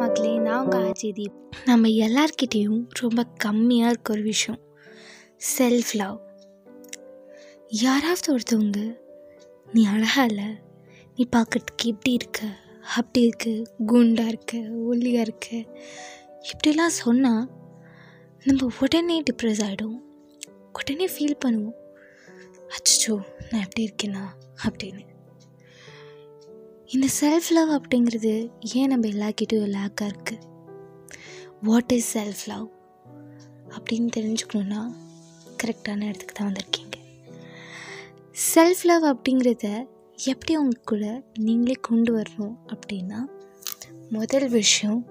மக்களே, நான் உங்கள் ஆச்சி தீப். நம்ம எல்லார்கிட்டேயும் ரொம்ப கம்மியாக இருக்க ஒரு விஷயம் செல்ஃப் லவ். யாராவது ஒருத்தவங்க நீ அழகாக இல்லை, நீ பார்க்குறதுக்கு இப்படி இருக்க, அப்படி இருக்கு, குண்டாக இருக்க, ஒல்லியாக இருக்க, இப்படிலாம் சொன்னால் நம்ம உடனே டிப்ரெஸ் ஆகிடும், உடனே ஃபீல் பண்ணுவோம், அச்சோ நான் எப்படி இருக்கேனா அப்படின்னு. இந்த செல்ஃப் லவ் அப்படிங்கிறது ஏன் நம்ம எல்லாக்கிட்டையும் லேக்காக இருக்குது? வாட் இஸ் செல்ஃப் லவ் அப்படின்னு தெரிஞ்சுக்கணுன்னா கரெக்டான இடத்துக்கு தான் வந்திருக்கீங்க. செல்ஃப் லவ் அப்படிங்கிறத எப்படி உங்களுக்குள்ள நீங்களே கொண்டு வரணும் அப்படின்னா, முதல் விஷயம்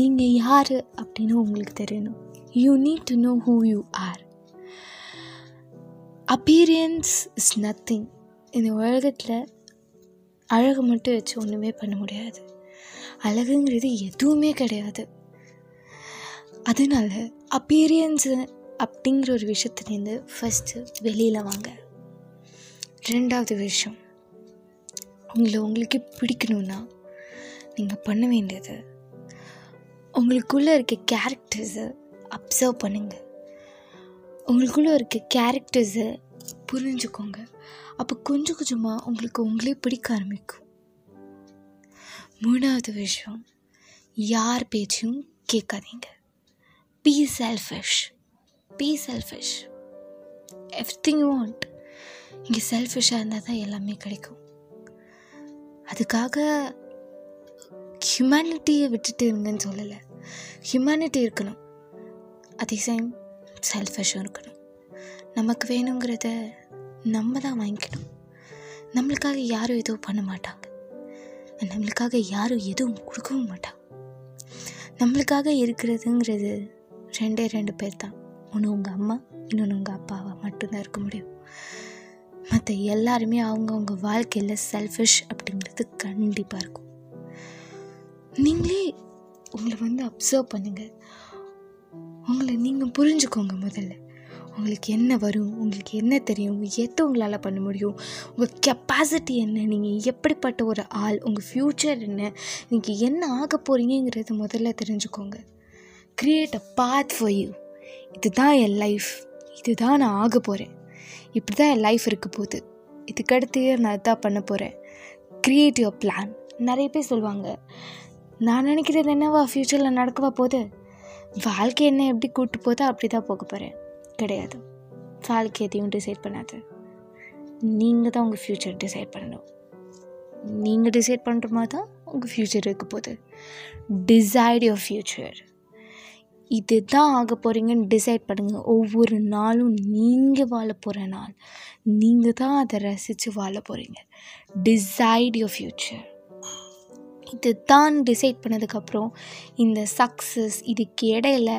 நீங்கள் யார் அப்படின்னு உங்களுக்கு தெரியணும். You need to know who you are. Appearance is nothing. இந்த உலகத்தில் அழகு மட்டும் வச்சு ஒன்றுமே பண்ண முடியாது. அழகுங்கிறது எதுவுமே கிடையாது. அதனால அப்பியரன்ஸு அப்படிங்கிற ஒரு விஷயத்துலேருந்து ஃபஸ்ட்டு வெளியில் வாங்க. ரெண்டாவது விஷயம், உங்களை உங்களுக்கே பிடிக்கணுன்னா நீங்கள் பண்ண வேண்டியது, உங்களுக்குள்ளே இருக்க கேரக்டர்ஸை அப்சர்வ் பண்ணுங்கள். உங்களுக்குள்ளே இருக்க கேரக்டர்ஸை புரிஞ்சுக்கோங்க. அப்போ கொஞ்சம் கொஞ்சமாக உங்களுக்கு உங்களே பிடிக்க ஆரம்பிக்கும். மூணாவது விஷயம், யார் பேச்சையும் கேட்காதீங்க. Be selfish. Be selfish. Everything you want. இங்கே செல்ஃபிஷாக இருந்தால் தான் எல்லாமே கிடைக்கும். அதுக்காக ஹியூமனிட்டியை விட்டுட்டு இருங்கன்னு சொல்லலை. ஹியூமனிட்டி இருக்கணும், அதே சேம் செல்ஃபிஷும் இருக்கணும். நமக்கு வேணுங்கிறத நம்ம தான் வாங்கிக்கணும். நம்மளுக்காக யாரும் எதுவும் பண்ண மாட்டாங்க, நம்மளுக்காக யாரும் எதுவும் கொடுக்கவும் மாட்டாங்க. நம்மளுக்காக இருக்கிறதுங்கிறது ரெண்டே ரெண்டு பேர் தான். ஒன்று உங்கள் அம்மா, இன்னொன்று உங்கள் அப்பாவை மட்டும்தான் இருக்க முடியும். மற்ற எல்லாருமே அவங்கவுங்க வாழ்க்கையில் செல்ஃபிஷ் அப்படிங்கிறது கண்டிப்பாக இருக்கும். நீங்களே உங்களை அப்சர்வ் பண்ணுங்கள். உங்களை நீங்கள் புரிஞ்சுக்கோங்க. முதல்ல உங்களுக்கு என்ன வரும், உங்களுக்கு என்ன தெரியும், எதை உங்களால் பண்ண முடியும், உங்கள் கெப்பாசிட்டி என்ன, நீங்கள் எப்படிப்பட்ட ஒரு ஆள், உங்கள் ஃப்யூச்சர் என்ன, நீங்கள் என்ன ஆக போகிறீங்கிறது முதல்ல தெரிஞ்சுக்கோங்க. Create a path for you. இதுதான் என் லைஃப், இதுதான் நான் ஆக போகிறேன், இப்படி தான் என் லைஃப் இருக்க போகுது, இதுக்கடுத்து நான் இதான் பண்ண போகிறேன். Create your plan. நிறைய பேர் சொல்லுவாங்க, நான் நினைக்கிறது என்னவா ஃப்யூச்சரில் நடக்கவா போகுது, வாழ்க்கை என்ன எப்படி கூப்பிட்டு போதா அப்படி தான் போக போகிறேன். கிடையாது. வாழ்க்கை எதையும் டிசைட் பண்ணாது. நீங்கள் தான் உங்கள் ஃப்யூச்சர் டிசைட் பண்ணணும். நீங்கள் டிசைட் பண்ணுற மாதிரி தான் உங்கள் ஃப்யூச்சர் இருக்க போகுது. Decide your future. இது தான் ஆக போகிறீங்கன்னு டிசைட் பண்ணுங்கள். ஒவ்வொரு நாளும் நீங்கள் வாழ போகிற நாள், நீங்கள் தான் அதை ரசித்து வாழ போகிறீங்க. Decide your future. இது தான் டிசைட் பண்ணதுக்கப்புறம் இந்த சக்ஸஸ் இதுக்கு இடையில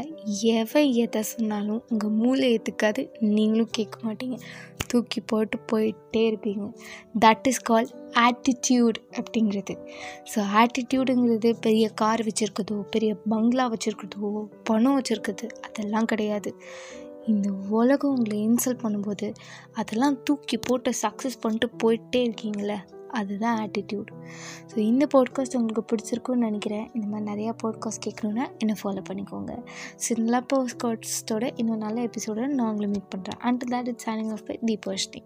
எவன் எதை சொன்னாலும் உங்கள் மூளை ஏற்றுக்காது, நீங்களும் கேட்க மாட்டீங்க, தூக்கி போட்டு போயிட்டே இருப்பீங்க. தட் இஸ் கால் ஆட்டிடியூட் அப்படிங்கிறது. ஸோ ஆட்டிடியூடுங்கிறது பெரிய கார் வச்சுருக்குதோ, பெரிய பங்களா வச்சுருக்குதோ, பணம் வச்சுருக்குது அதெல்லாம் கிடையாது. இந்த உலகம் உங்களை இன்சல்ட் பண்ணும்போது அதெல்லாம் தூக்கி போட்டு சக்ஸஸ் பண்ணிட்டு போயிட்டே இருக்கீங்களே, அதுதான் ஆட்டிடியூட். ஸோ இந்த பாட்காஸ்ட் உங்களுக்கு பிடிச்சிருக்குன்னு நினைக்கிறேன். இந்த மாதிரி நிறையா பாட்காஸ்ட் கேட்கணுன்னா என்னை ஃபாலோ பண்ணிக்கோங்க. ஸோ நல்லா பாட்காஸ்டோட இன்னும் நல்ல எபிசோட நான் உங்களை மீட் பண்ணுறேன். And that it's signing off by Deepvarshini.